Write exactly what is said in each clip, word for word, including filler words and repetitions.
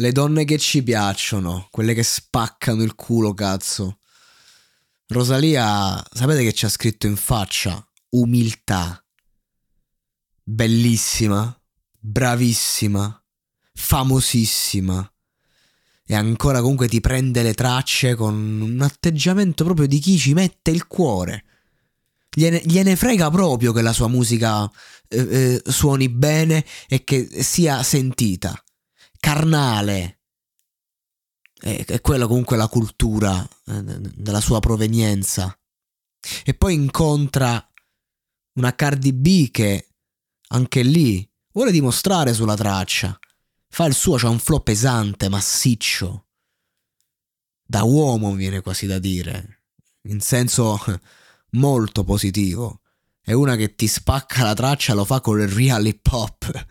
Le donne che ci piacciono, quelle che spaccano il culo, cazzo. Rosalia, sapete che ci ha scritto in faccia? Umiltà. Bellissima, bravissima, famosissima, e ancora comunque ti prende le tracce con un atteggiamento proprio di chi ci mette il cuore. Gliene, gliene frega proprio che la sua musica eh, eh, suoni bene e che sia sentita. Carnale. E, e quella comunque la cultura eh, della sua provenienza. E poi incontra una Cardi B che anche lì vuole dimostrare sulla traccia, fa il suo, c'è un flow pesante, massiccio, da uomo viene quasi da dire, in senso molto positivo. È una che ti spacca la traccia, lo fa con il real hip hop.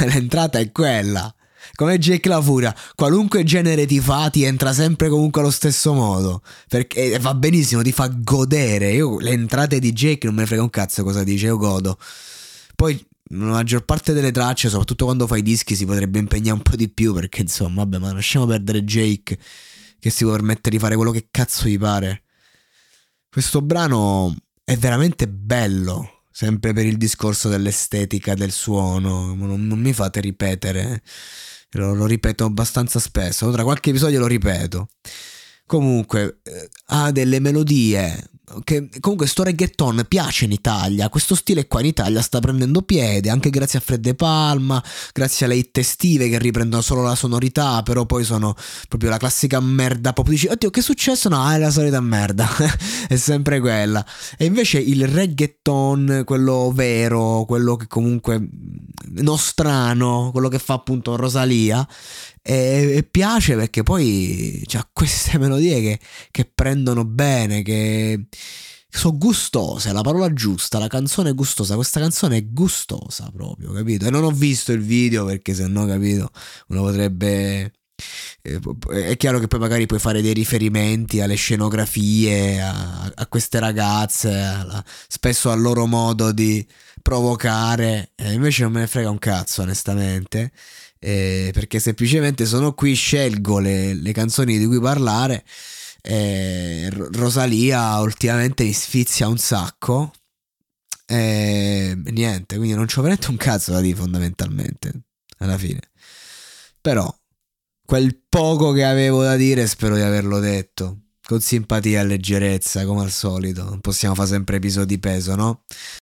L'entrata è quella, come Jake la Furia, qualunque genere ti fa ti entra sempre comunque allo stesso modo, perché va benissimo, ti fa godere. Io le entrate di Jake non me ne frega un cazzo cosa dice, io godo. Poi la maggior parte delle tracce, soprattutto quando fai dischi, si potrebbe impegnare un po' di più, perché insomma vabbè, ma lasciamo perdere Jake che si può permettere di fare quello che cazzo gli pare. Questo brano è veramente bello, sempre per il discorso dell'estetica, del suono. Non, non mi fate ripetere, lo, lo ripeto abbastanza spesso, tra qualche episodio lo ripeto. Comunque eh, ha delle melodie che comunque sto reggaeton piace in Italia, questo stile qua in Italia sta prendendo piede, anche grazie a Fred De Palma, grazie alle hit estive che riprendono solo la sonorità, però poi sono proprio la classica merda pop, dici oddio che è successo? No, è la solita merda è sempre quella. E invece il reggaeton, quello vero, quello che comunque nostrano, quello che fa appunto Rosalia, e, e piace perché poi c'ha queste melodie che, che prendono bene, che sono gustose, è la parola giusta, la canzone è gustosa, questa canzone è gustosa proprio, capito? E non ho visto il video perché sennò, capito, uno potrebbe... È chiaro che poi magari puoi fare dei riferimenti alle scenografie, a, a queste ragazze, alla, spesso al loro modo di provocare, e invece non me ne frega un cazzo onestamente. Eh, perché semplicemente sono qui, scelgo le, le canzoni di cui parlare. eh, Rosalia ultimamente mi sfizia un sacco, eh, niente, quindi non c'ho veramente un cazzo da dire fondamentalmente alla fine, però quel poco che avevo da dire spero di averlo detto con simpatia e leggerezza come al solito. Non possiamo fare sempre episodi peso, no?